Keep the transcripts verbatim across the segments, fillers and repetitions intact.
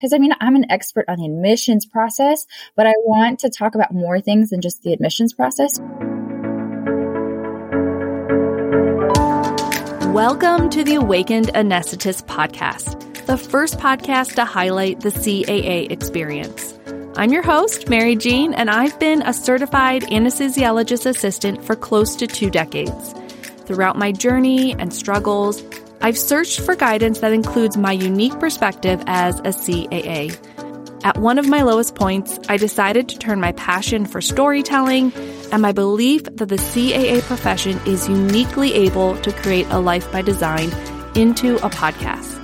Because I mean, I'm an expert on the admissions process, but I want to talk about more things than just the admissions process. Welcome to the Awakened Anesthetist podcast, the first podcast to highlight the C A A experience. I'm your host, Mary Jean, and I've been a certified anesthesiologist assistant for close to two decades. Throughout my journey and struggles, I've searched for guidance that includes my unique perspective as a C A A. At one of my lowest points, I decided to turn my passion for storytelling and my belief that the C A A profession is uniquely able to create a life by design into a podcast.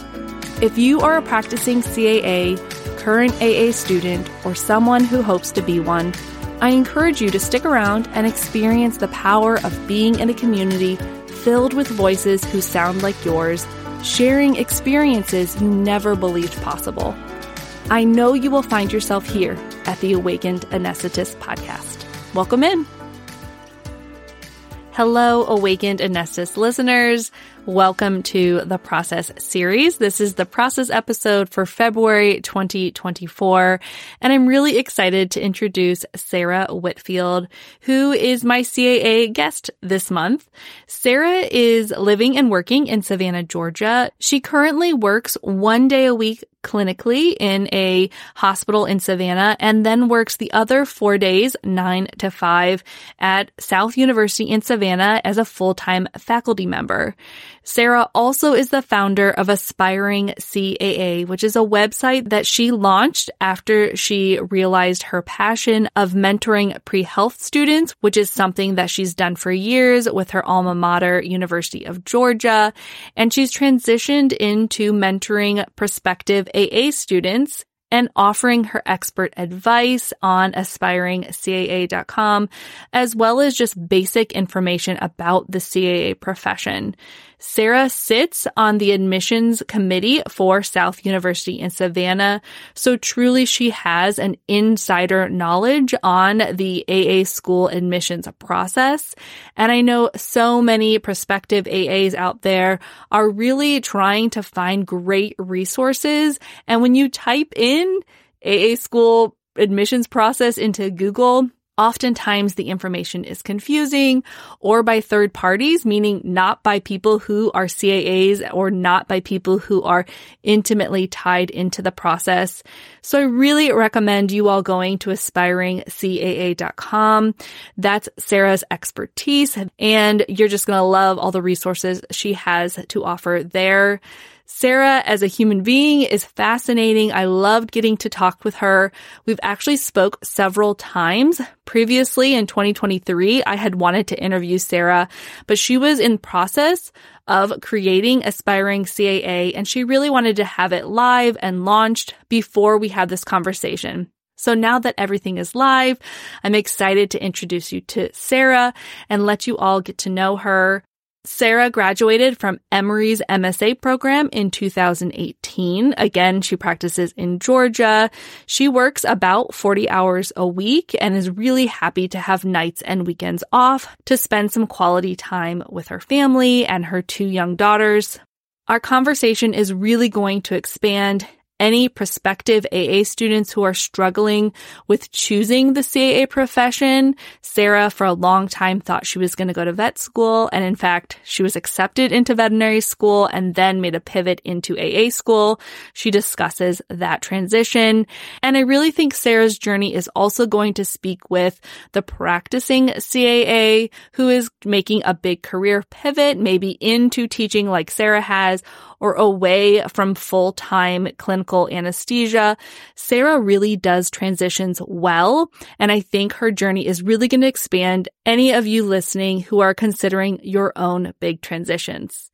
If you are a practicing C A A, current A A student, or someone who hopes to be one, I encourage you to stick around and experience the power of being in a community filled with voices who sound like yours, sharing experiences you never believed possible. I know you will find yourself here at the Awakened Anesthetist podcast. Welcome in. Hello, Awakened Anesthetist listeners. Welcome to the Process series. This is the Process episode for February twenty twenty-four, and I'm really excited to introduce Sarah Whitfield, who is my C A A guest this month. Sarah is living and working in Savannah, Georgia. She currently works one day a week clinically in a hospital in Savannah, and then works the other four days, nine to five, at South University in Savannah as a full-time faculty member. Sarah also is the founder of Aspiring C A A, which is a website that she launched after she realized her passion of mentoring pre-health students, which is something that she's done for years with her alma mater, University of Georgia, and she's transitioned into mentoring prospective A A students and offering her expert advice on aspiring C A A dot com, as well as just basic information about the C A A profession. Sarah sits on the admissions committee for South University in Savannah, so truly she has an insider knowledge on the A A school admissions process. And I know so many prospective A As out there are really trying to find great resources. And when you type in A A school admissions process into Google, oftentimes the information is confusing or by third parties, meaning not by people who are C A As or not by people who are intimately tied into the process. So I really recommend you all going to aspiring C A A dot com. That's Sarah's expertise, and you're just going to love all the resources she has to offer there. Sarah, as a human being, is fascinating. I loved getting to talk with her. We've actually spoke several times. Previously in twenty twenty-three, I had wanted to interview Sarah, but she was in the process of creating Aspiring C A A, and she really wanted to have it live and launched before we had this conversation. So now that everything is live, I'm excited to introduce you to Sarah and let you all get to know her. Sarah graduated from Emory's M S A program in two thousand eighteen. Again, she practices in Georgia. She works about forty hours a week and is really happy to have nights and weekends off to spend some quality time with her family and her two young daughters. Our conversation is really going to expand any prospective A A students who are struggling with choosing the C A A profession. Sarah, for a long time, thought she was going to go to vet school. And in fact, she was accepted into veterinary school and then made a pivot into A A school. She discusses that transition. And I really think Sarah's journey is also going to speak with the practicing C A A who is making a big career pivot, maybe into teaching like Sarah has, or away from full-time clinical anesthesia. Sarah really does transitions well, and I think her journey is really going to expand any of you listening who are considering your own big transitions.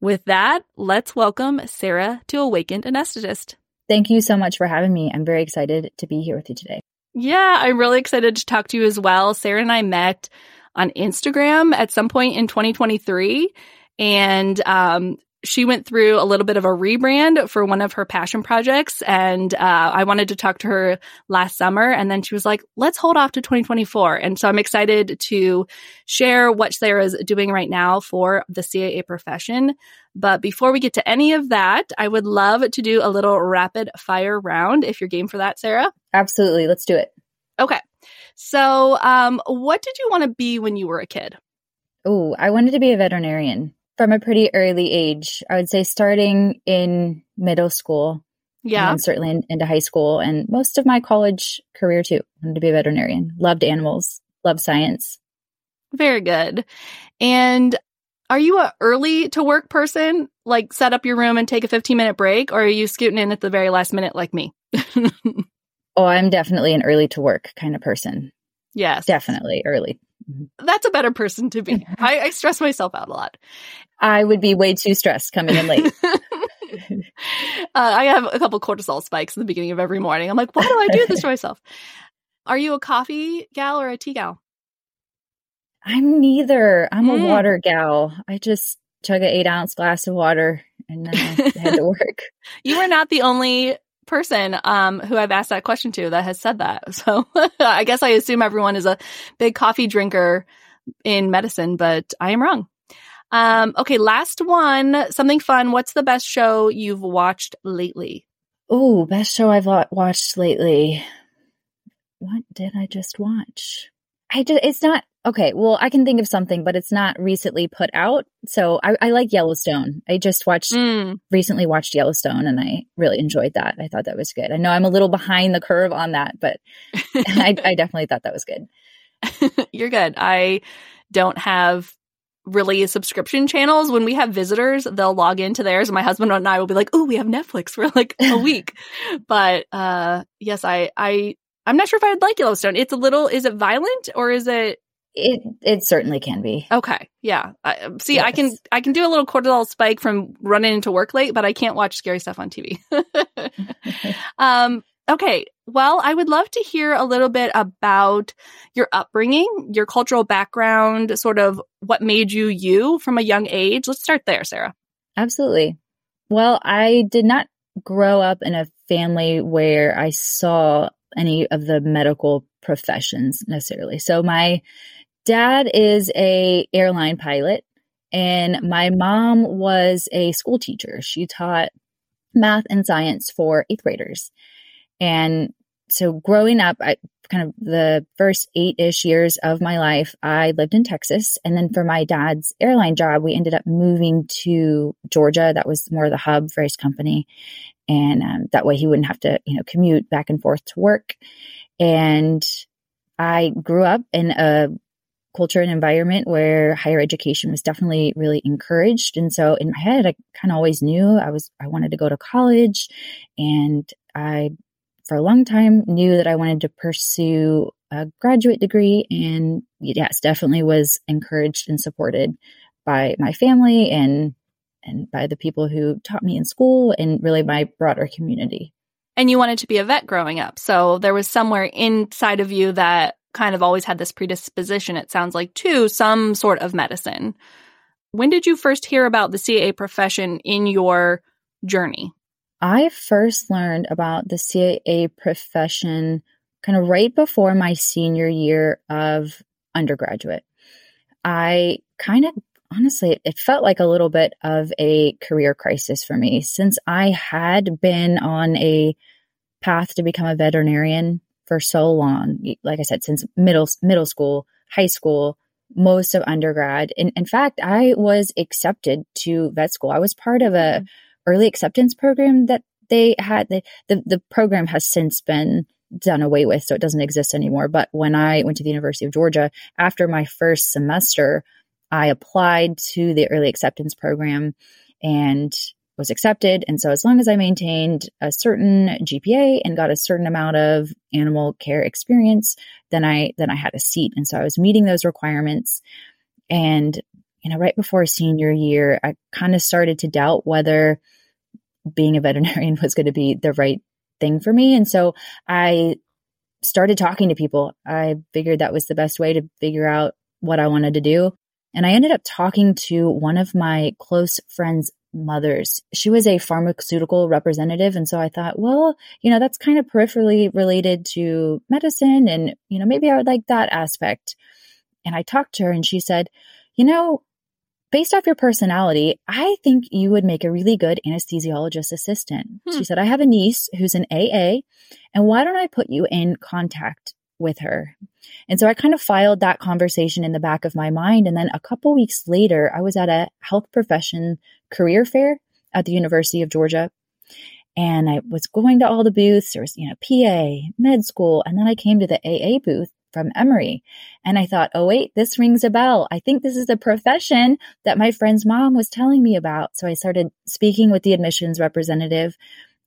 With that, let's welcome Sarah to Awakened Anesthetist. Thank you so much for having me. I'm very excited to be here with you today. Yeah, I'm really excited to talk to you as well. Sarah and I met on Instagram at some point in twenty twenty-three, and um she went through a little bit of a rebrand for one of her passion projects, and uh, I wanted to talk to her last summer, and then she was like, let's hold off to twenty twenty-four. And so I'm excited to share what Sarah is doing right now for the C A A profession. But before we get to any of that, I would love to do a little rapid fire round if you're game for that, Sarah. Absolutely. Let's do it. Okay. So um, what did you want to be when you were a kid? Oh, I wanted to be a veterinarian from a pretty early age. I would say starting in middle school. Yeah. And certainly in, into high school and most of my college career too. I wanted to be a veterinarian. Loved animals. Loved science. Very good. And are you an early to work person? Like set up your room and take a fifteen minute break? Or are you scooting in at the very last minute like me? Oh, I'm definitely an early to work kind of person. Yes. Definitely early. That's a better person to be. I, I stress myself out a lot. I would be way too stressed coming in late. uh, I have a couple cortisol spikes in the beginning of every morning. I'm like, why do I do this to myself? Are you a coffee gal or a tea gal? I'm neither. I'm mm. a water gal. I just chug an eight ounce glass of water and then I head to work. You are not the only person um who I've asked that question to that has said that. So I guess I assume everyone is a big coffee drinker in medicine, but I am wrong. Um okay, last one, something fun. What's the best show you've watched lately? Oh, best show I've watched lately. What did I just watch? I just, it's not okay, well, I can think of something, but it's not recently put out. So I, I like Yellowstone. I just watched, mm. recently watched Yellowstone, and I really enjoyed that. I thought that was good. I know I'm a little behind the curve on that, but I, I definitely thought that was good. You're good. I don't have really subscription channels. When we have visitors, they'll log into theirs. And my husband and I will be like, oh, we have Netflix for like a week. But uh, yes, I, I, I'm not sure if I'd like Yellowstone. It's a little, is it violent or is it? It it certainly can be. Okay. Yeah. I, see, yes. I can I can do a little cortisol spike from running into work late, but I can't watch scary stuff on T V. um, okay. Well, I would love to hear a little bit about your upbringing, your cultural background, sort of what made you you from a young age. Let's start there, Sarah. Absolutely. Well, I did not grow up in a family where I saw any of the medical professions necessarily. So my dad is a airline pilot, and my mom was a school teacher. She taught math and science for eighth graders. And so growing up, I kind of the first eight-ish years of my life, I lived in Texas. And then for my dad's airline job, we ended up moving to Georgia. That was more the hub for his company. And um, that way he wouldn't have to, you know, commute back and forth to work. And I grew up in a culture and environment where higher education was definitely really encouraged. And so in my head, I kind of always knew I was, I wanted to go to college, and I, for a long time, knew that I wanted to pursue a graduate degree. And yes, definitely was encouraged and supported by my family and, and by the people who taught me in school and really my broader community. And you wanted to be a vet growing up. So there was somewhere inside of you that kind of always had this predisposition, it sounds like, to some sort of medicine. When did you first hear about the C A A profession in your journey? I first learned about the C A A profession kind of right before my senior year of undergraduate. I kind of, honestly, it felt like a little bit of a career crisis for me, since I had been on a path to become a veterinarian for so long. Like I said, since middle middle school, high school, most of undergrad. And in fact, I was accepted to vet school. I was part of a early acceptance program that they had. They, the, the program has since been done away with, so it doesn't exist anymore. But when I went to the University of Georgia, after my first semester, I applied to the early acceptance program and was accepted. And so as long as I maintained a certain G P A and got a certain amount of animal care experience, then I then I had a seat. And so I was meeting those requirements. And, you know, right before senior year, I kind of started to doubt whether being a veterinarian was going to be the right thing for me. And so I started talking to people. I figured that was the best way to figure out what I wanted to do. And I ended up talking to one of my close friend's mothers. She was a pharmaceutical representative. And so I thought, well, you know, that's kind of peripherally related to medicine. And, you know, maybe I would like that aspect. And I talked to her and she said, you know, based off your personality, I think you would make a really good anesthesiologist assistant. Hmm. She said, I have a niece who's an A A, and why don't I put you in contact with her? And so I kind of filed that conversation in the back of my mind. And then a couple weeks later, I was at a health profession career fair at the University of Georgia. And I was going to all the booths. There was, you know, P A, med school. And then I came to the A A booth from Emory. And I thought, oh, wait, this rings a bell. I think this is the profession that my friend's mom was telling me about. So I started speaking with the admissions representative.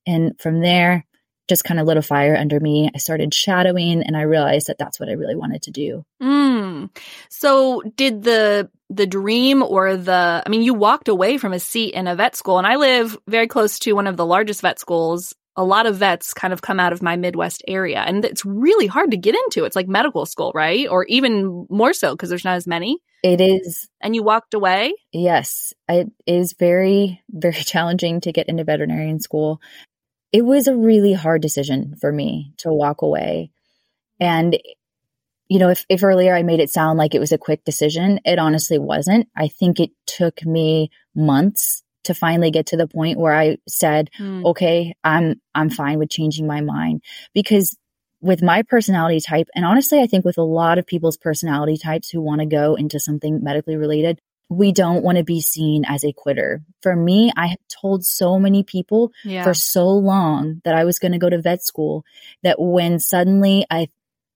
And from there, just kind of lit a fire under me. I started shadowing and I realized that that's what I really wanted to do. Mm. So did the the dream or the, I mean, you walked away from a seat in a vet school, and I live very close to one of the largest vet schools. A lot of vets kind of come out of my Midwest area, and it's really hard to get into. It's like medical school, right? Or even more so because there's not as many. It is. And you walked away? Yes. It is very, very challenging to get into veterinarian school. It was a really hard decision for me to walk away. And, you know, if, if earlier I made it sound like it was a quick decision, it honestly wasn't. I think it took me months to finally get to the point where I said, mm. okay, I'm, I'm fine with changing my mind. Because with my personality type, and honestly, I think with a lot of people's personality types who want to go into something medically related, we don't want to be seen as a quitter. For me, I have told so many people yeah. for so long that I was going to go to vet school that when suddenly I,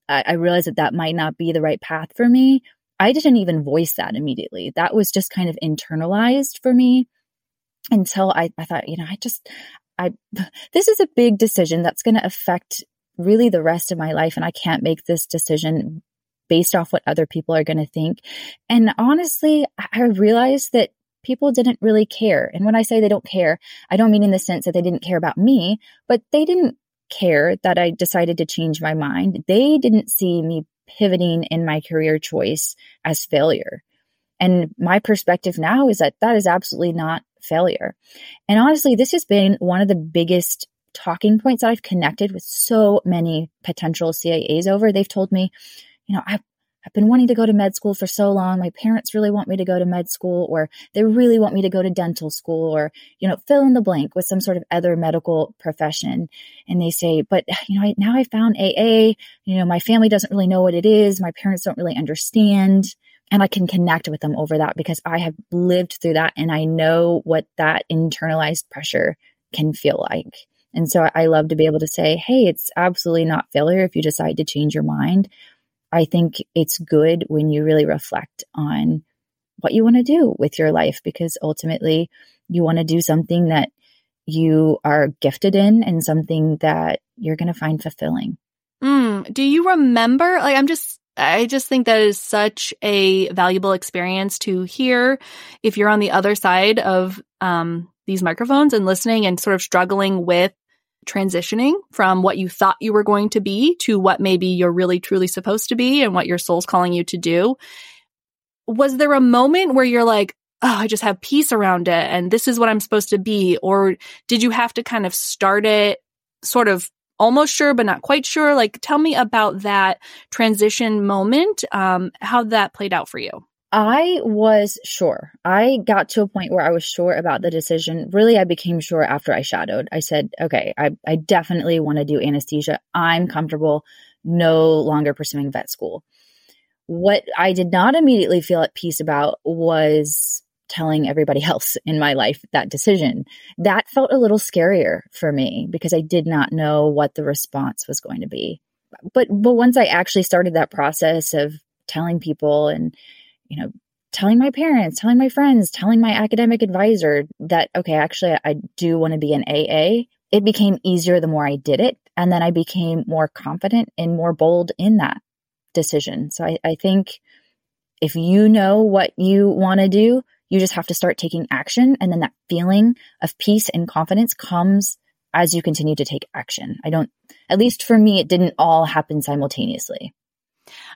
I realized that that might not be the right path for me, I didn't even voice that immediately. That was just kind of internalized for me. Until I, I thought, you know, I just, I, this is a big decision that's going to affect really the rest of my life. And I can't make this decision based off what other people are going to think. And honestly, I realized that people didn't really care. And when I say they don't care, I don't mean in the sense that they didn't care about me, but they didn't care that I decided to change my mind. They didn't see me pivoting in my career choice as failure. And my perspective now is that that is absolutely not failure. And honestly, this has been one of the biggest talking points that I've connected with so many potential C A As over. They've told me, you know, I've, I've been wanting to go to med school for so long. My parents really want me to go to med school, or they really want me to go to dental school, or, you know, fill in the blank with some sort of other medical profession. And they say, but, you know, I, now I found A A, you know, my family doesn't really know what it is. My parents don't really understand. And I can connect with them over that because I have lived through that and I know what that internalized pressure can feel like. And so I love to be able to say, hey, it's absolutely not failure if you decide to change your mind. I think it's good when you really reflect on what you want to do with your life, because ultimately you want to do something that you are gifted in and something that you're going to find fulfilling. Mm, do you remember? Like, I'm just I just think that is such a valuable experience to hear if you're on the other side of um, these microphones and listening and sort of struggling with transitioning from what you thought you were going to be to what maybe you're really truly supposed to be and what your soul's calling you to do. Was there a moment where you're like, oh, I just have peace around it and this is what I'm supposed to be? Or did you have to kind of start it sort of almost sure, but not quite sure? Like, tell me about that transition moment, um, how that played out for you. I was sure. I got to a point where I was sure about the decision. Really, I became sure after I shadowed. I said, okay, I, I definitely want to do anesthesia. I'm comfortable no longer pursuing vet school. What I did not immediately feel at peace about was telling everybody else in my life that decision. That felt a little scarier for me because I did not know what the response was going to be. But but once I actually started that process of telling people and, you know, telling my parents, telling my friends, telling my academic advisor that, okay, actually, I do want to be an A A, it became easier the more I did it. And then I became more confident and more bold in that decision. So I, I think if you know what you want to do, you just have to start taking action. And then that feeling of peace and confidence comes as you continue to take action. I don't, at least for me, it didn't all happen simultaneously.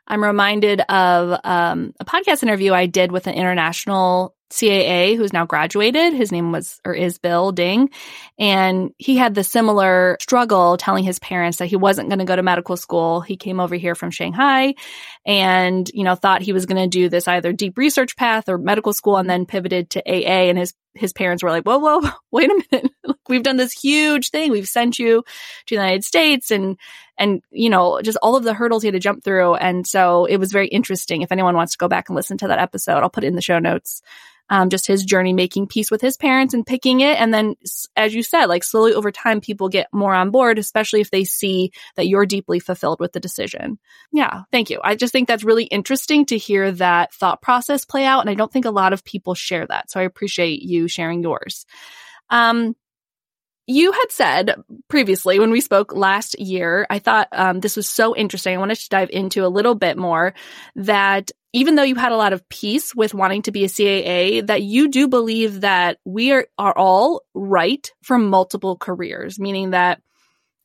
I'm reminded of um, a podcast interview I did with an international C A A who's now graduated. His name was or is Bill Ding. And he had the similar struggle telling his parents that he wasn't going to go to medical school. He came over here from Shanghai and, you know, thought he was going to do this either deep research path or medical school, and then pivoted to A A. And his his parents were like, whoa, whoa, wait a minute. We've done this huge thing. We've sent you to the United States and, and, you know, just all of the hurdles he had to jump through. And so it was very interesting. If anyone wants to go back and listen to that episode, I'll put it in the show notes. Um, just his journey, making peace with his parents and picking it. And then, as you said, like slowly over time, people get more on board, especially if they see that you're deeply fulfilled with the decision. Yeah. Thank you. I just think that's really interesting to hear that thought process play out. And I don't think a lot of people share that. So I appreciate you sharing yours. Um, You had said previously when we spoke last year, I thought um, this was so interesting. I wanted to dive into a little bit more, that even though you had a lot of peace with wanting to be a C A A, that you do believe that we are, are all right for multiple careers, meaning that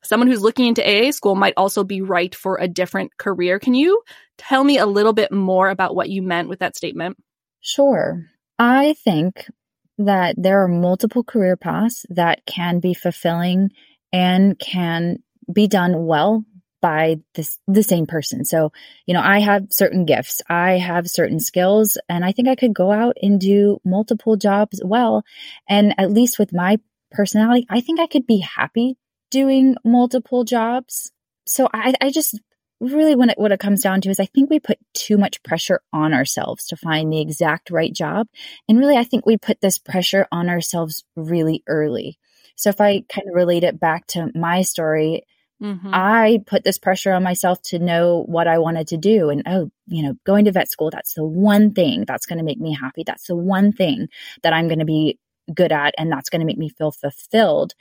someone who's looking into A A school might also be right for a different career. Can you tell me a little bit more about what you meant with that statement? Sure. I think that there are multiple career paths that can be fulfilling and can be done well by this, the same person. So, you know, I have certain gifts, I have certain skills, and I think I could go out and do multiple jobs well. And at least with my personality, I think I could be happy doing multiple jobs. So I, I just really, when it, what it comes down to is I think we put too much pressure on ourselves to find the exact right job. And really, I think we put this pressure on ourselves really early. So if I kind of relate it back to my story, mm-hmm. I put this pressure on myself to know what I wanted to do. And, oh, you know, going to vet school, that's the one thing that's going to make me happy. That's the one thing that I'm going to be good at. And that's going to make me feel fulfilled.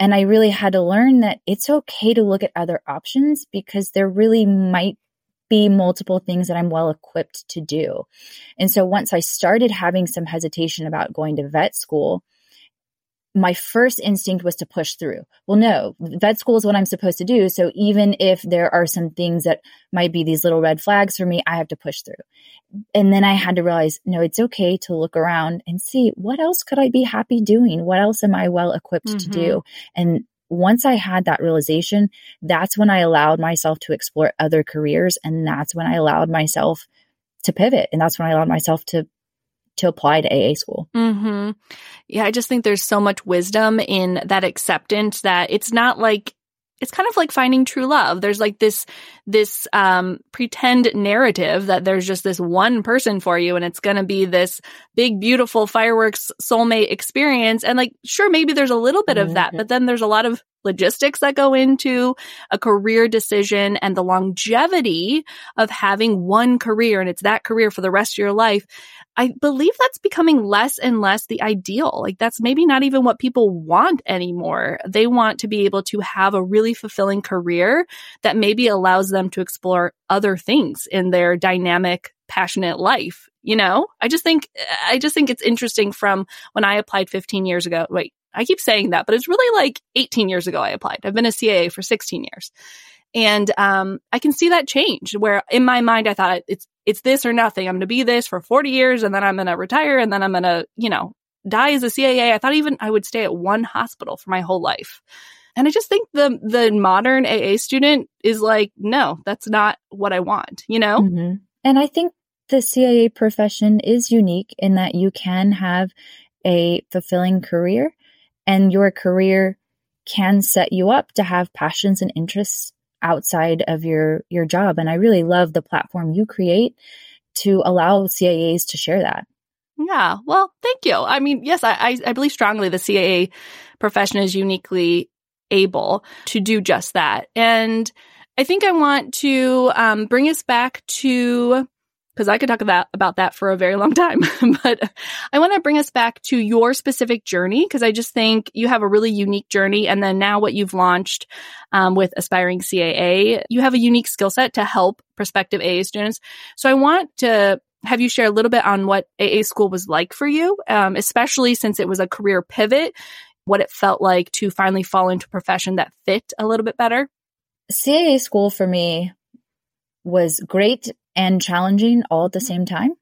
And I really had to learn that it's okay to look at other options, because there really might be multiple things that I'm well equipped to do. And so once I started having some hesitation about going to vet school, my first instinct was to push through. Well, no, vet school is what I'm supposed to do. So even if there are some things that might be these little red flags for me, I have to push through. And then I had to realize, no, it's okay to look around and see what else could I be happy doing? What else am I well equipped mm-hmm. to do? And once I had that realization, that's when I allowed myself to explore other careers. And that's when I allowed myself to pivot. And that's when I allowed myself to to apply to A A school. Mm-hmm. Yeah, I just think there's so much wisdom in that acceptance that it's not like, it's kind of like finding true love. There's like this, this um, pretend narrative that there's just this one person for you and it's going to be this big, beautiful fireworks soulmate experience. And like, sure, maybe there's a little bit mm-hmm. of that, but then there's a lot of logistics that go into a career decision and the longevity of having one career, and it's that career for the rest of your life. I believe that's becoming less and less the ideal. Like that's maybe not even what people want anymore. They want to be able to have a really fulfilling career that maybe allows them to explore other things in their dynamic, passionate life. You know, I just think, I just think it's interesting from when I applied fifteen years ago. Wait, I keep saying that, but it's really like eighteen years ago I applied. I've been a C A A for sixteen years. And um, I can see that change where in my mind, I thought it's it's this or nothing. I'm going to be this for forty years and then I'm going to retire and then I'm going to, you know, die as a C A A. I thought even I would stay at one hospital for my whole life. And I just think the the modern A A student is like, no, that's not what I want, you know? Mm-hmm. And I think the C A A profession is unique in that you can have a fulfilling career. And your career can set you up to have passions and interests outside of your, your job. And I really love the platform you create to allow C A As to share that. Yeah. Well, thank you. I mean, yes, I, I believe strongly the C A A profession is uniquely able to do just that. And I think I want to um, bring us back to... because I could talk about, about that for a very long time. But I want to bring us back to your specific journey, because I just think you have a really unique journey. And then now what you've launched um, with Aspiring C A A, you have a unique skill set to help prospective A A students. So I want to have you share a little bit on what A A school was like for you, um, especially since it was a career pivot, what it felt like to finally fall into a profession that fit a little bit better. C A A school for me was great and challenging all at the same time.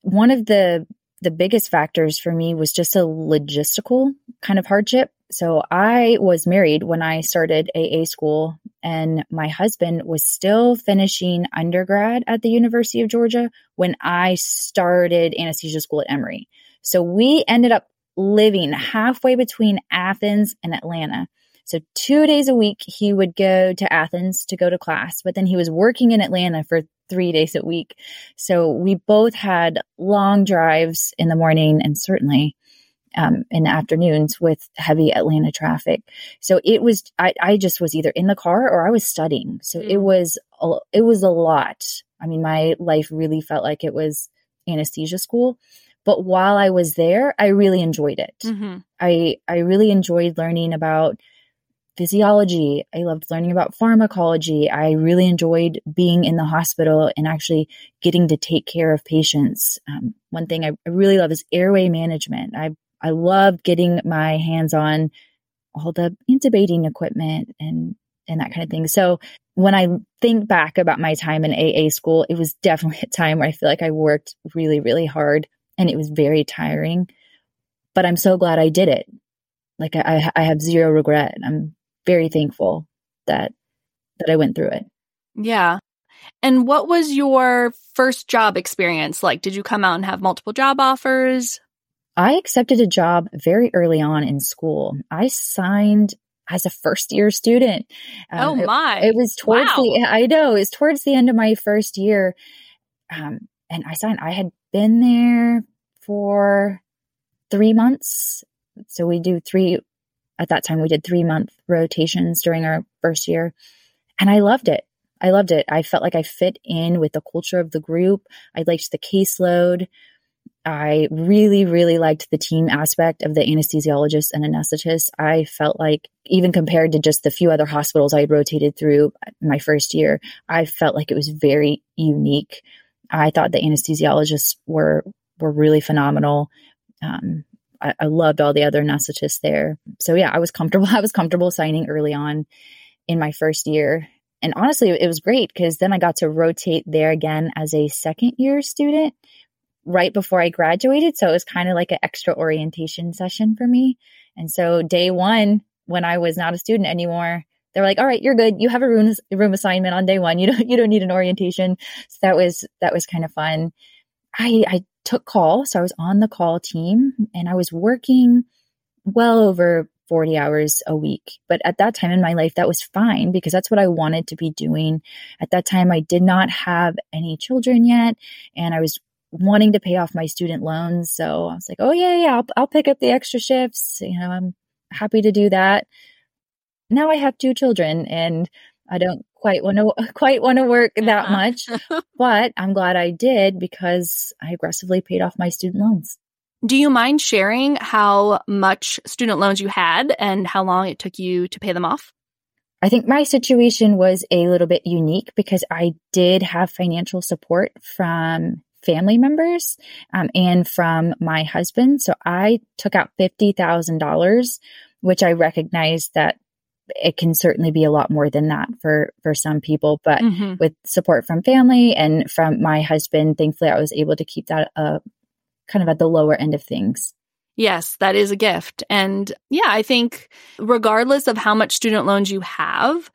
One of the the biggest factors for me was just a logistical kind of hardship. So I was married when I started A A school, and my husband was still finishing undergrad at the University of Georgia when I started anesthesia school at Emory. So we ended up living halfway between Athens and Atlanta. So two days a week, he would go to Athens to go to class, but then he was working in Atlanta for three days a week. So we both had long drives in the morning and certainly um, in the afternoons with heavy Atlanta traffic. So it was, I, I just was either in the car or I was studying. So mm-hmm. it was, a, it was a lot. I mean, my life really felt like it was anesthesia school. But while I was there, I really enjoyed it. Mm-hmm. I I really enjoyed learning about physiology. I loved learning about pharmacology. I really enjoyed being in the hospital and actually getting to take care of patients. Um, one thing I really love is airway management. I I loved getting my hands on all the intubating equipment and and that kind of thing. So when I think back about my time in A A school, it was definitely a time where I feel like I worked really, really hard. And it was very tiring, but I'm so glad I did it. Like I, I have zero regret. I'm very thankful that, that I went through it. Yeah. And what was your first job experience like? Did you come out and have multiple job offers? I accepted a job very early on in school. I signed as a first year student. Um, oh my. It, it was towards wow. the, I know it was towards the end of my first year. Um, and I signed, I had been there for three months. So we do three, at that time we did three month rotations during our first year. And I loved it. I loved it. I felt like I fit in with the culture of the group. I liked the caseload. I really, really liked the team aspect of the anesthesiologists and anesthetists. I felt like even compared to just the few other hospitals I rotated through my first year, I felt like it was very unique. I thought the anesthesiologists were were really phenomenal. Um, I, I loved all the other anesthetists there. So yeah, I was comfortable. I was comfortable signing early on in my first year. And honestly, it was great because then I got to rotate there again as a second year student right before I graduated. So it was kind of like an extra orientation session for me. And so day one, when I was not a student anymore, they were like, all right, you're good. You have a room room assignment on day one. You don't you don't need an orientation. So that was that was kind of fun. I I took call, so I was on the call team, and I was working well over forty hours a week. But at that time in my life, that was fine because that's what I wanted to be doing. At that time, I did not have any children yet, and I was wanting to pay off my student loans. So I was like, oh yeah, yeah, I'll, I'll pick up the extra shifts. You know, I'm happy to do that. Now I have two children and I don't quite want to quite want to work that much, but I'm glad I did because I aggressively paid off my student loans. Do you mind sharing how much student loans you had and how long it took you to pay them off? I think my situation was a little bit unique because I did have financial support from family members um, and from my husband. So I took out fifty thousand dollars, which I recognized that it can certainly be a lot more than that for, for some people, but mm-hmm. with support from family and from my husband, thankfully I was able to keep that uh, kind of at the lower end of things. Yes, that is a gift. And yeah, I think regardless of how much student loans you have,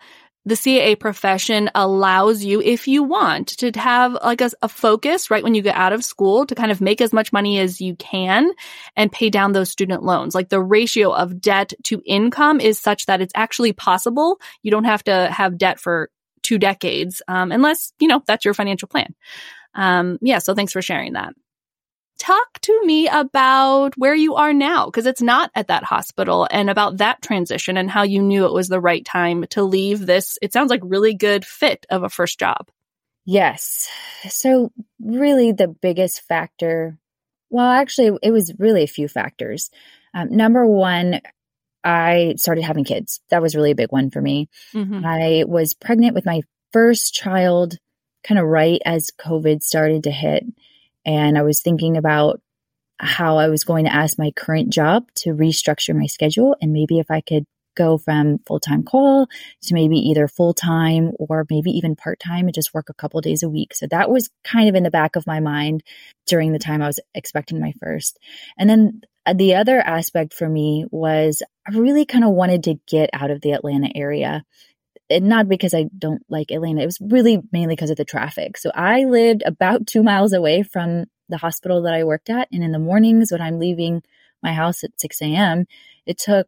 the C A A profession allows you, if you want, to have like a, a focus right when you get out of school to kind of make as much money as you can and pay down those student loans. Like the ratio of debt to income is such that it's actually possible. You don't have to have debt for two decades um, unless, you know, that's your financial plan. Um, yeah, so thanks for sharing that. Talk to me about where you are now, because it's not at that hospital, and about that transition and how you knew it was the right time to leave this, it sounds like, really good fit of a first job. Yes. So really the biggest factor, well, actually, it was really a few factors. Um, number one, I started having kids. That was really a big one for me. Mm-hmm. I was pregnant with my first child kind of right as COVID started to hit. And I was thinking about how I was going to ask my current job to restructure my schedule and maybe if I could go from full-time call to maybe either full-time or maybe even part-time and just work a couple days a week. So that was kind of in the back of my mind during the time I was expecting my first. And then the other aspect for me was I really kind of wanted to get out of the Atlanta area. And not because I don't like Atlanta. It was really mainly because of the traffic. So I lived about two miles away from the hospital that I worked at. And in the mornings when I'm leaving my house at six a.m., it took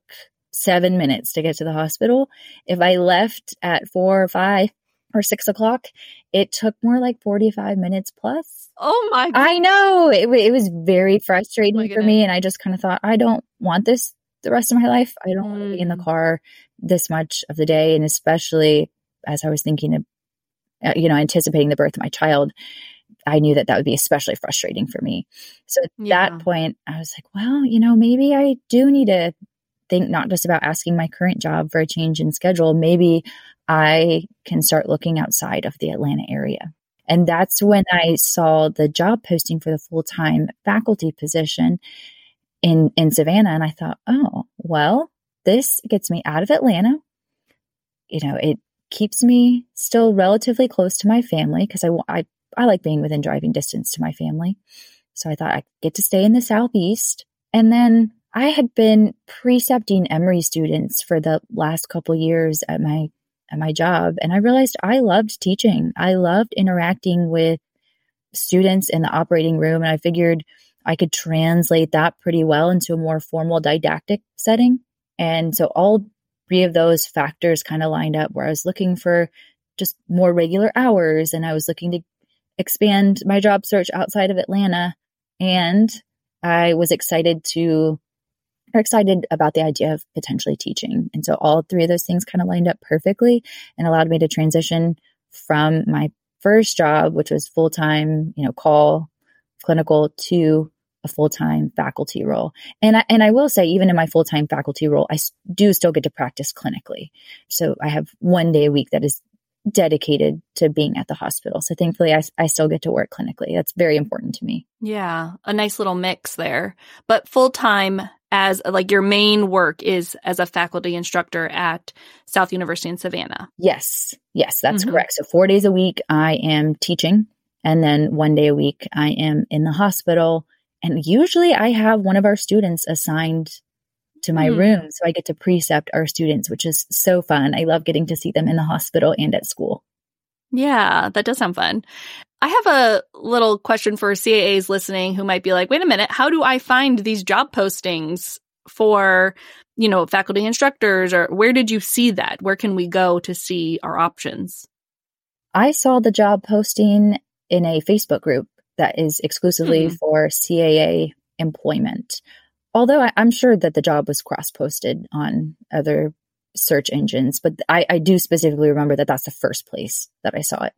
seven minutes to get to the hospital. If I left at four or five or six o'clock, it took more like forty-five minutes plus. Oh my God. I know. It, it was very frustrating oh for me. And I just kind of thought, I don't want this the rest of my life. I don't mm. want to be in the car this much of the day. And especially as I was thinking of, you know, anticipating the birth of my child, I knew that that would be especially frustrating for me. So at yeah. that point, I was like, well, you know, maybe I do need to think not just about asking my current job for a change in schedule. Maybe I can start looking outside of the Atlanta area. And that's when I saw the job posting for the full-time faculty position in, in Savannah. And I thought, oh, well, this gets me out of Atlanta. You know, it keeps me still relatively close to my family because I, I I like being within driving distance to my family. So I thought I get to stay in the Southeast. And then I had been precepting Emory students for the last couple years at my at my job. And I realized I loved teaching. I loved interacting with students in the operating room. And I figured I could translate that pretty well into a more formal didactic setting. And so all three of those factors kind of lined up where I was looking for just more regular hours. And I was looking to expand my job search outside of Atlanta. And I was excited to, or excited about the idea of potentially teaching. And so all three of those things kind of lined up perfectly and allowed me to transition from my first job, which was full-time, you know, call clinical, to a full-time faculty role. And I, and I will say, even in my full-time faculty role, I do still get to practice clinically. So I have one day a week that is dedicated to being at the hospital. So thankfully, I, I still get to work clinically. That's very important to me. Yeah, a nice little mix there. But full-time as like your main work is as a faculty instructor at South University in Savannah. Yes, yes, that's mm-hmm. correct. So four days a week, I am teaching. And then one day a week, I am in the hospital. And usually I have one of our students assigned to my mm. room. So I get to precept our students, which is so fun. I love getting to see them in the hospital and at school. Yeah, that does sound fun. I have a little question for C A As listening who might be like, wait a minute, how do I find these job postings for, you know, faculty instructors? Or where did you see that? Where can we go to see our options? I saw the job posting in a Facebook group that is exclusively mm. for C A A employment. Although I, I'm sure that the job was cross-posted on other search engines, but I, I do specifically remember that that's the first place that I saw it.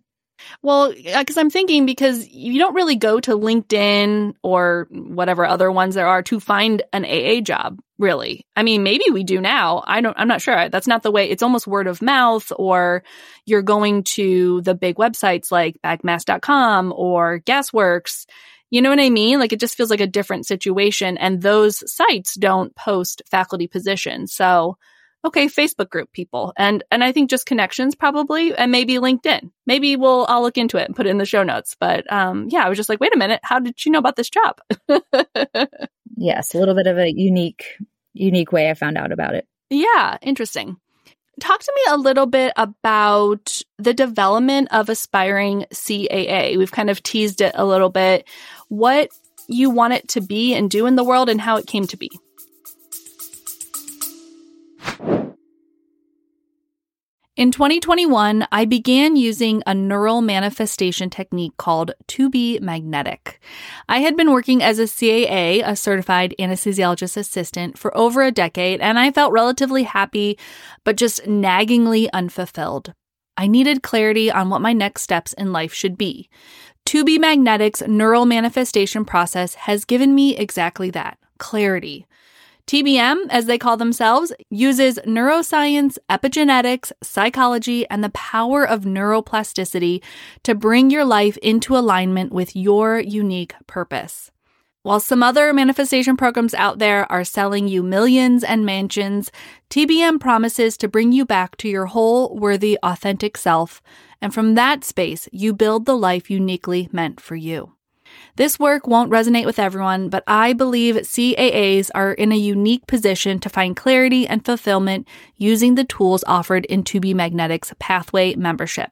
Well, because I'm thinking because you don't really go to LinkedIn or whatever other ones there are to find an A A job, really. I mean, maybe we do now. I don't, I'm not sure. That's not the way. It's almost word of mouth, or you're going to the big websites like bagmask dot com or Gasworks. You know what I mean? Like, it just feels like a different situation. And those sites don't post faculty positions. So, okay, Facebook group people. And and I think just connections probably, and maybe LinkedIn. Maybe we'll I'll look into it and put it in the show notes. But um, yeah, I was just like, wait a minute, how did you know about this job? Yes, a little bit of a unique, unique way I found out about it. Yeah, interesting. Talk to me a little bit about the development of Aspiring C A A. We've kind of teased it a little bit. What you want it to be and do in the world, and how it came to be. In twenty twenty-one, I began using a neural manifestation technique called To Be Magnetic. I had been working as a C A A, a Certified Anesthesiologist Assistant, for over a decade, and I felt relatively happy, but just naggingly unfulfilled. I needed clarity on what my next steps in life should be. To Be Magnetic's neural manifestation process has given me exactly that, clarity. T B M, as they call themselves, uses neuroscience, epigenetics, psychology, and the power of neuroplasticity to bring your life into alignment with your unique purpose. While some other manifestation programs out there are selling you millions and mansions, T B M promises to bring you back to your whole, worthy, authentic self, and from that space, you build the life uniquely meant for you. This work won't resonate with everyone, but I believe C A As are in a unique position to find clarity and fulfillment using the tools offered in To Be Magnetic's Pathway membership.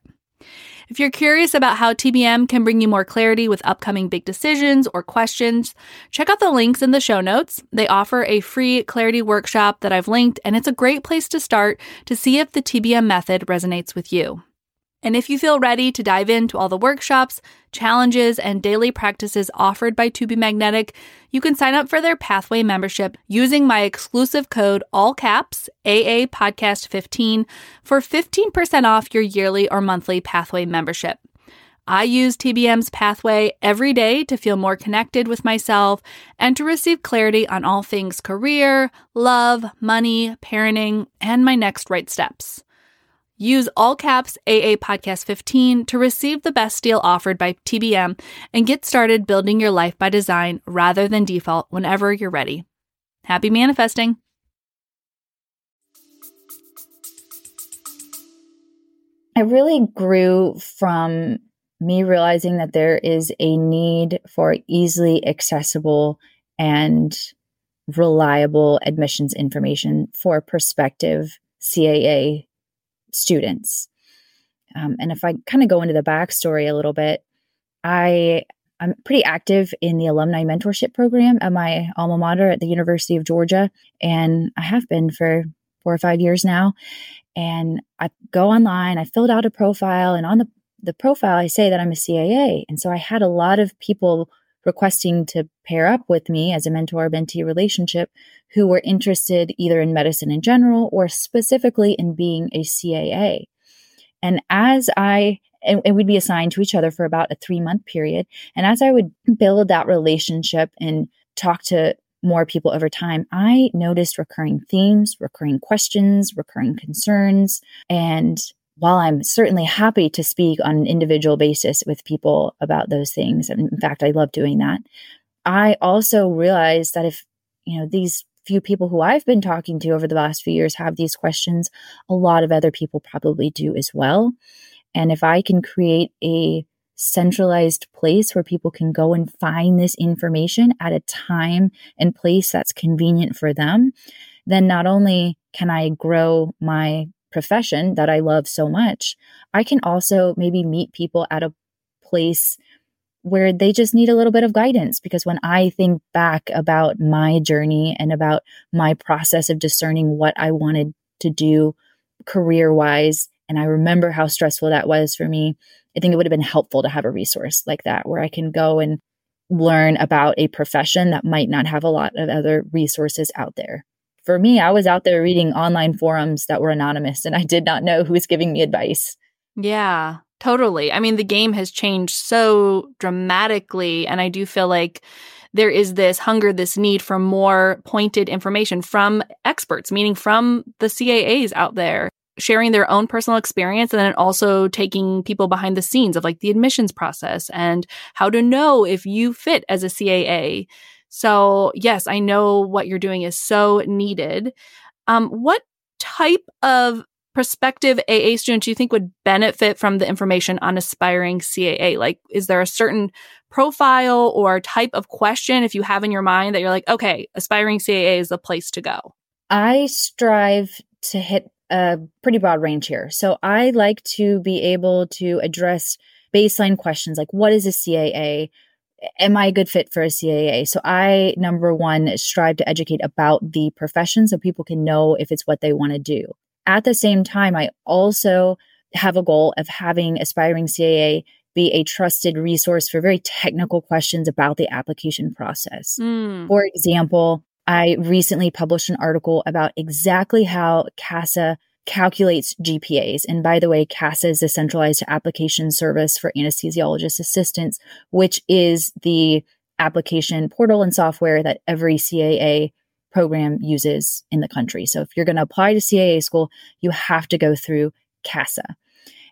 If you're curious about how T B M can bring you more clarity with upcoming big decisions or questions, check out the links in the show notes. They offer a free clarity workshop that I've linked, and it's a great place to start to see if the T B M method resonates with you. And if you feel ready to dive into all the workshops, challenges, and daily practices offered by To Be Magnetic, you can sign up for their Pathway membership using my exclusive code, all caps, A A Podcast fifteen, for fifteen percent off your yearly or monthly Pathway membership. I use T B M's Pathway every day to feel more connected with myself and to receive clarity on all things career, love, money, parenting, and my next right steps. Use all caps A A Podcast fifteen to receive the best deal offered by T B M and get started building your life by design rather than default whenever you're ready. Happy manifesting! I really grew from me realizing that there is a need for easily accessible and reliable admissions information for prospective C A A students. Um, and if I kind of go into the backstory a little bit, I, I'm pretty active in the alumni mentorship program at my alma mater at the University of Georgia. And I have been for four or five years now. And I go online, I filled out a profile, and on the, the profile, I say that I'm a C A A. And so I had a lot of people requesting to pair up with me as a mentor-mentee relationship who were interested either in medicine in general or specifically in being a C A A. And as I, and, and we'd be assigned to each other for about a three-month period. And as I would build that relationship and talk to more people over time, I noticed recurring themes, recurring questions, recurring concerns. And while I'm certainly happy to speak on an individual basis with people about those things, and in fact, I love doing that, I also realized that if, you know, these few people who I've been talking to over the last few years have these questions, a lot of other people probably do as well. And if I can create a centralized place where people can go and find this information at a time and place that's convenient for them, then not only can I grow my profession that I love so much, I can also maybe meet people at a place where they just need a little bit of guidance. Because when I think back about my journey and about my process of discerning what I wanted to do career-wise, and I remember how stressful that was for me, I think it would have been helpful to have a resource like that where I can go and learn about a profession that might not have a lot of other resources out there. For me, I was out there reading online forums that were anonymous, and I did not know who was giving me advice. Yeah, totally. I mean, the game has changed so dramatically, and I do feel like there is this hunger, this need for more pointed information from experts, meaning from the C A As out there, sharing their own personal experience, and then also taking people behind the scenes of like the admissions process and how to know if you fit as a C A A. So yes, I know what you're doing is so needed. Um, what type of prospective A A students do you think would benefit from the information on Aspiring C A A? Like, is there a certain profile or type of question if you have in your mind that you're like, okay, Aspiring C A A is the place to go? I strive to hit a pretty broad range here. So I like to be able to address baseline questions like, what is a C A A? Am I a good fit for a C A A? So I, number one, strive to educate about the profession so people can know if it's what they want to do. At the same time, I also have a goal of having Aspiring C A A be a trusted resource for very technical questions about the application process. Mm. For example, I recently published an article about exactly how CASA calculates G P As. And by the way, CASA is the Centralized Application Service for Anesthesiologist Assistants, which is the application portal and software that every C A A program uses in the country. So if you're going to apply to C A A school, you have to go through CASA.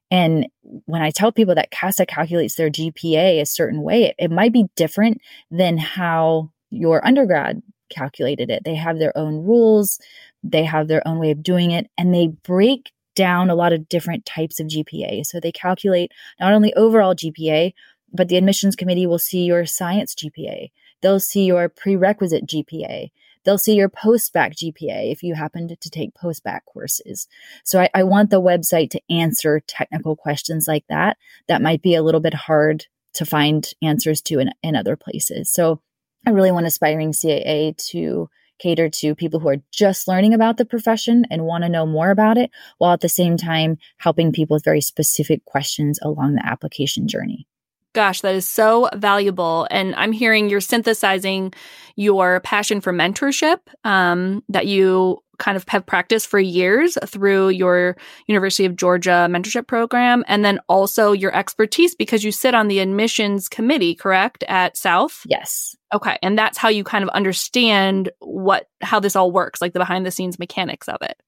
And when I tell people that CASA calculates their G P A a certain way, it, it might be different than how your undergrad calculated it. They have their own rules. They have their own way of doing it. And they break down a lot of different types of G P A. So they calculate not only overall G P A, but the admissions committee will see your science G P A. They'll see your prerequisite G P A. They'll see your post-bac G P A if you happened to take post-bac courses. So I, I want the website to answer technical questions like that that might be a little bit hard to find answers to in, in other places. So I really want Aspiring C A A to cater to people who are just learning about the profession and want to know more about it, while at the same time helping people with very specific questions along the application journey. Gosh, that is so valuable. And I'm hearing you're synthesizing your passion for mentorship um, that you kind of have practiced for years through your University of Georgia mentorship program, and then also your expertise because you sit on the admissions committee, correct, at South? Yes. Okay. And that's how you kind of understand what how this all works, like the behind-the-scenes mechanics of it.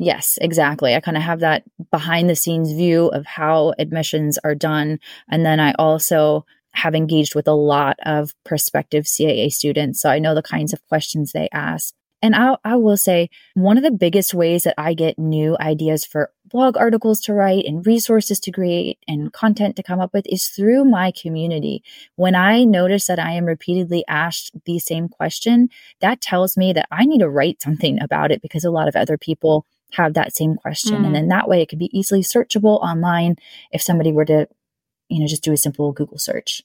Yes, exactly. I kind of have that behind the scenes view of how admissions are done. And then I also have engaged with a lot of prospective C A A students. So I know the kinds of questions they ask. And I, I will say one of the biggest ways that I get new ideas for blog articles to write and resources to create and content to come up with is through my community. When I notice that I am repeatedly asked the same question, that tells me that I need to write something about it because a lot of other people have that same question. Mm. And then that way it could be easily searchable online if somebody were to, you know, just do a simple Google search.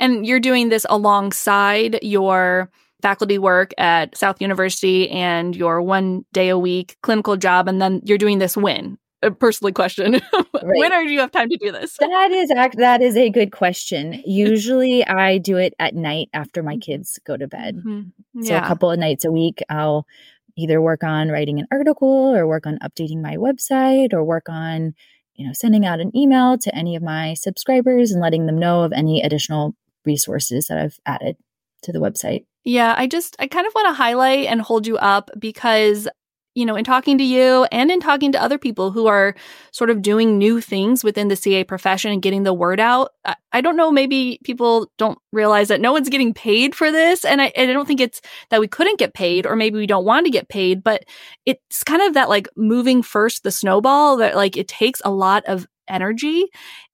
And you're doing this alongside your faculty work at South University and your one day a week clinical job. And then you're doing this when? A personal question. Right. When are you have time to do this? That is act. That is a good question. Usually I do it at night after my kids go to bed. Mm-hmm. Yeah. So a couple of nights a week, I'll either work on writing an article or work on updating my website or work on, you know, sending out an email to any of my subscribers and letting them know of any additional resources that I've added to the website. Yeah, I just, I kind of want to highlight and hold you up because, you know, in talking to you and in talking to other people who are sort of doing new things within the C A profession and getting the word out, I, I don't know, maybe people don't realize that no one's getting paid for this. And I, and I don't think it's that we couldn't get paid or maybe we don't want to get paid, but it's kind of that like moving first, the snowball that like it takes a lot of energy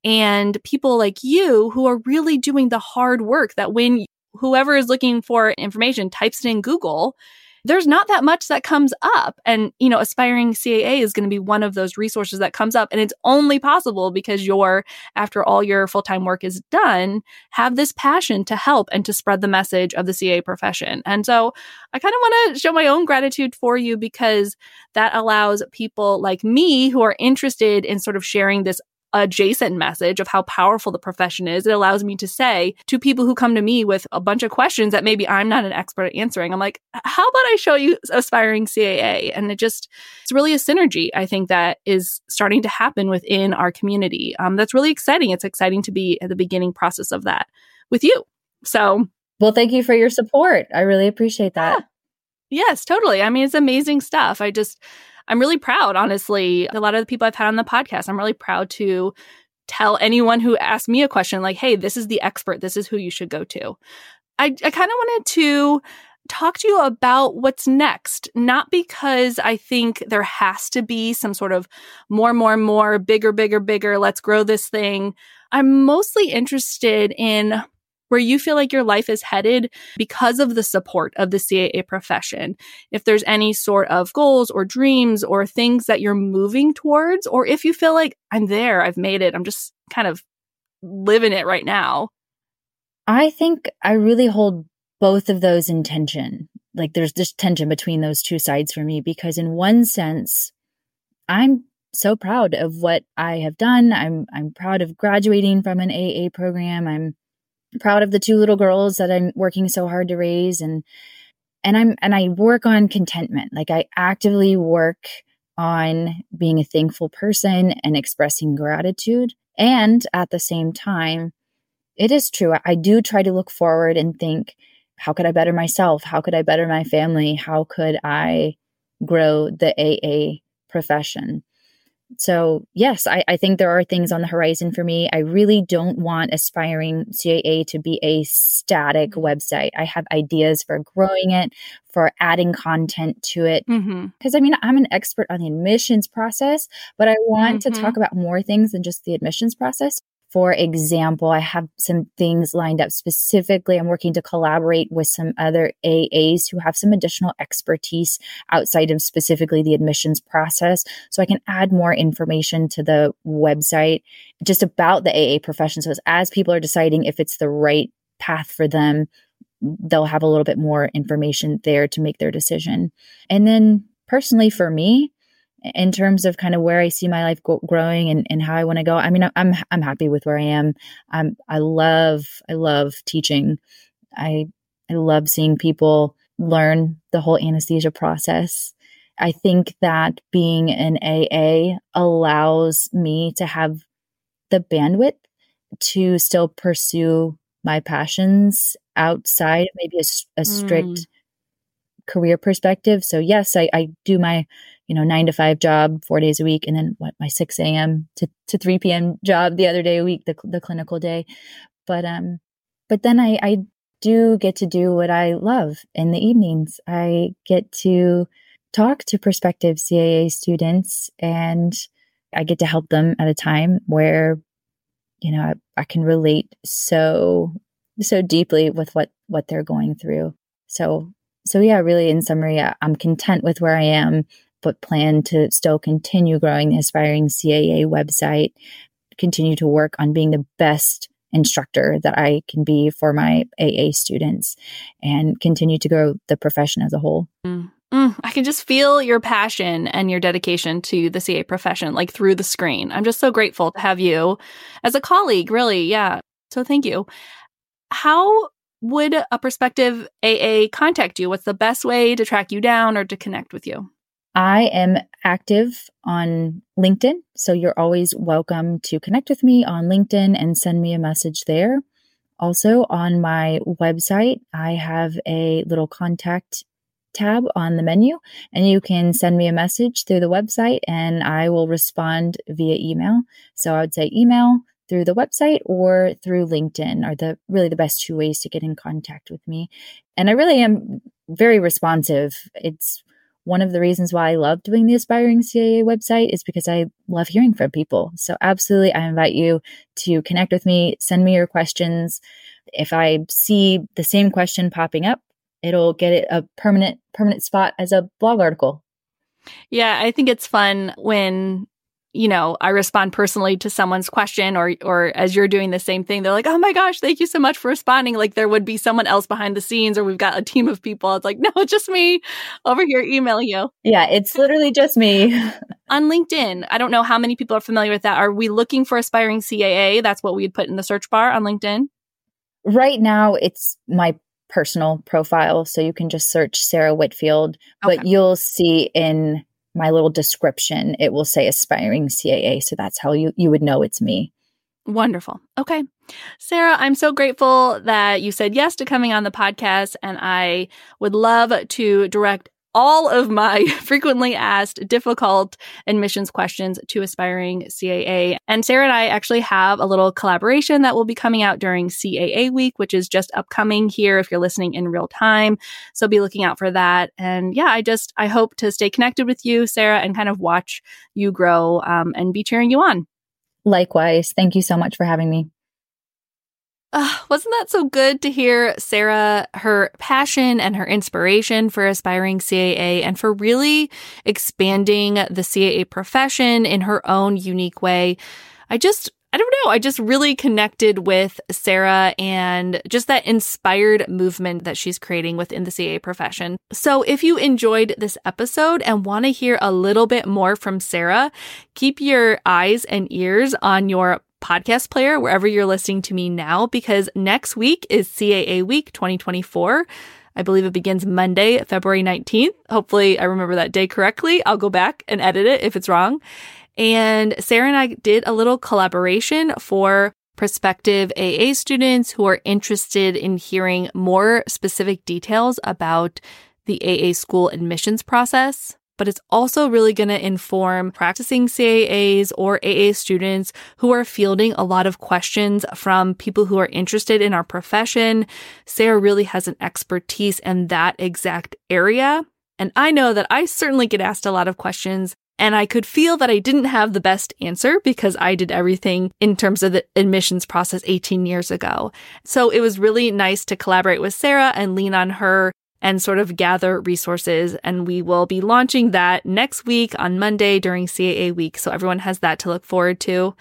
and people like you who are really doing the hard work that when whoever is looking for information types it in Google, there's not that much that comes up. And, you know, Aspiring C A A is going to be one of those resources that comes up. And it's only possible because you're, after all your full-time work is done, have this passion to help and to spread the message of the C A profession. And so I kind of want to show my own gratitude for you because that allows people like me who are interested in sort of sharing this adjacent message of how powerful the profession is. It allows me to say to people who come to me with a bunch of questions that maybe I'm not an expert at answering, I'm like, how about I show you Aspiring C A A? And it just, it's really a synergy, I think, that is starting to happen within our community. Um, that's really exciting. It's exciting to be at the beginning process of that with you. So, well, thank you for your support. I really appreciate that. Yeah. Yes, totally. I mean, it's amazing stuff. I just, I'm really proud, honestly. A lot of the people I've had on the podcast, I'm really proud to tell anyone who asks me a question like, hey, this is the expert. This is who you should go to. I, I kind of wanted to talk to you about what's next, not because I think there has to be some sort of more, more, more, bigger, bigger, bigger, let's grow this thing. I'm mostly interested in where you feel like your life is headed because of the support of the C A A profession. If there's any sort of goals or dreams or things that you're moving towards, or if you feel like I'm there, I've made it, I'm just kind of living it right now. I think I really hold both of those in tension. Like there's this tension between those two sides for me, because in one sense, I'm so proud of what I have done. I'm I'm proud of graduating from an A A program. I'm proud of the two little girls that I'm working so hard to raise. And, and I'm, and I work on contentment. Like I actively work on being a thankful person and expressing gratitude. And at the same time, it is true. I do try to look forward and think, how could I better myself? How could I better my family? How could I grow the A A profession? So yes, I, I think there are things on the horizon for me. I really don't want Aspiring C A A to be a static website. I have ideas for growing it, for adding content to it. Because mm-hmm. I mean, I'm an expert on the admissions process, but I want mm-hmm. to talk about more things than just the admissions process. For example, I have some things lined up specifically. I'm working to collaborate with some other A As who have some additional expertise outside of specifically the admissions process, so I can add more information to the website just about the A A profession. So as people are deciding if it's the right path for them, they'll have a little bit more information there to make their decision. And then personally for me, in terms of kind of where I see my life go- growing and, and how I want to go, I mean, I'm I'm happy with where I am. Um, I love I love teaching. I I love seeing people learn the whole anesthesia process. I think that being an A A allows me to have the bandwidth to still pursue my passions outside of maybe a, a strict mm. career perspective. So yes, I, I do my you know, nine to five job four days a week. And then what, my six a.m. to, to three p.m. job the other day a week, the the clinical day. But, um, but then I, I do get to do what I love in the evenings. I get to talk to prospective C A A students, and I get to help them at a time where, you know, I, I can relate so, so deeply with what, what they're going through. So, so yeah, really in summary, I, I'm content with where I am, but plan to still continue growing the Aspiring C A A website, continue to work on being the best instructor that I can be for my A A students, and continue to grow the profession as a whole. Mm. Mm. I can just feel your passion and your dedication to the C A profession, like through the screen. I'm just so grateful to have you as a colleague, really. Yeah. So thank you. How would a prospective A A contact you? What's the best way to track you down or to connect with you? I am active on LinkedIn, so you're always welcome to connect with me on LinkedIn and send me a message there. Also, on my website, I have a little contact tab on the menu, and you can send me a message through the website, and I will respond via email. So I would say email through the website or through LinkedIn are the really the best two ways to get in contact with me. And I really am very responsive. It's one of the reasons why I love doing the Aspiring C A A website is because I love hearing from people. So absolutely, I invite you to connect with me, send me your questions. If I see the same question popping up, it'll get it a permanent permanent spot as a blog article. Yeah, I think it's fun when, you know, I respond personally to someone's question, or or as you're doing the same thing, they're like, oh my gosh, thank you so much for responding. Like there would be someone else behind the scenes, or we've got a team of people. It's like, no, it's just me over here emailing you. Yeah, it's literally just me. On LinkedIn, I don't know how many people are familiar with that. Are we looking for Aspiring C A A? That's what we'd put in the search bar on LinkedIn? Right now, it's my personal profile. So you can just search Sarah Whitfield, okay. But you'll see in my little description, it will say Aspiring C A A. So that's how you, you would know it's me. Wonderful. Okay. Sarah, I'm so grateful that you said yes to coming on the podcast. And I would love to direct all of my frequently asked difficult admissions questions to Aspiring C A A. And Sarah and I actually have a little collaboration that will be coming out during C A A week, which is just upcoming here if you're listening in real time. So be looking out for that. And yeah, I just, I hope to stay connected with you, Sarah, and kind of watch you grow um, and be cheering you on. Likewise. Thank you so much for having me. Uh, wasn't that so good to hear, Sarah, her passion and her inspiration for Aspiring C A A and for really expanding the C A A profession in her own unique way? I just, I don't know, I just really connected with Sarah and just that inspired movement that she's creating within the C A A profession. So if you enjoyed this episode and want to hear a little bit more from Sarah, keep your eyes and ears on your podcast player, wherever you're listening to me now, because next week is C A A Week twenty twenty-four. I believe it begins Monday, February nineteenth. Hopefully I remember that day correctly. I'll go back and edit it if it's wrong. And Sarah and I did a little collaboration for prospective A A students who are interested in hearing more specific details about the A A school admissions process. but it's also really going to inform practicing C A As or A A students who are fielding a lot of questions from people who are interested in our profession. Sarah really has an expertise in that exact area. And I know that I certainly get asked a lot of questions, and I could feel that I didn't have the best answer because I did everything in terms of the admissions process eighteen years ago. So it was really nice to collaborate with Sarah and lean on her and sort of gather resources. And we will be launching that next week on Monday during C A A week. So everyone has that to look forward to.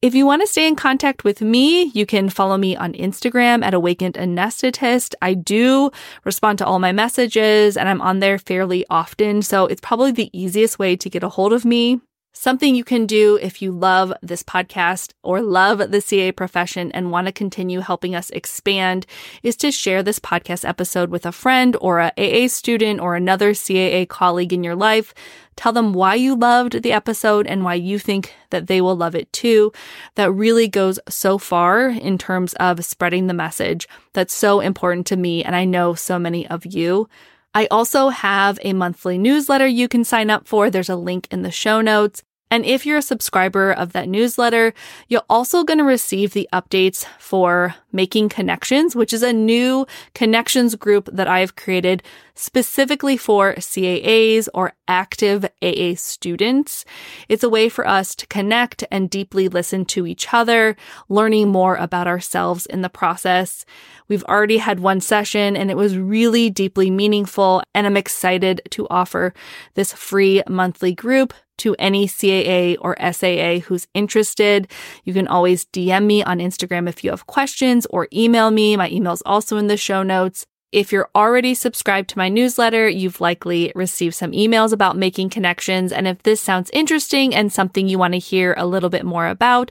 If you want to stay in contact with me, you can follow me on Instagram at Awakened Anesthetist. I do respond to all my messages, and I'm on there fairly often, so it's probably the easiest way to get a hold of me. Something you can do if you love this podcast or love the C A profession and want to continue helping us expand is to share this podcast episode with a friend or a A A student or another C A A colleague in your life. Tell them why you loved the episode and why you think that they will love it too. That really goes so far in terms of spreading the message. That's so important to me, and I know so many of you. I also have a monthly newsletter you can sign up for. There's a link in the show notes. And if you're a subscriber of that newsletter, you're also going to receive the updates for Making Connections, which is a new connections group that I have created specifically for C A As or active A A students. It's a way for us to connect and deeply listen to each other, learning more about ourselves in the process. We've already had one session and it was really deeply meaningful, and I'm excited to offer this free monthly group to any C A A or S A A who's interested. You can always D M me on Instagram if you have questions or email me. My email is also in the show notes. If you're already subscribed to my newsletter, you've likely received some emails about Making Connections. And if this sounds interesting and something you want to hear a little bit more about,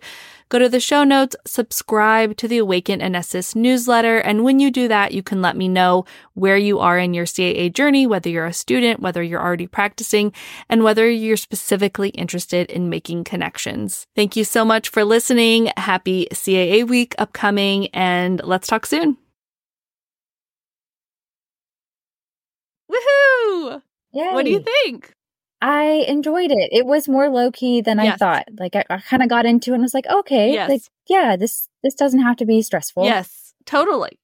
go to the show notes, subscribe to the Awakened Anesthetist newsletter. And when you do that, you can let me know where you are in your C A A journey, whether you're a student, whether you're already practicing, and whether you're specifically interested in making connections. Thank you so much for listening. Happy C A A week upcoming, and let's talk soon. Woohoo! Yay. What do you think? I enjoyed it. It was more low-key than yes. I thought. Like, I, I kind of got into it and was like, okay, yes. like, yeah, this, this doesn't have to be stressful. Yes, totally.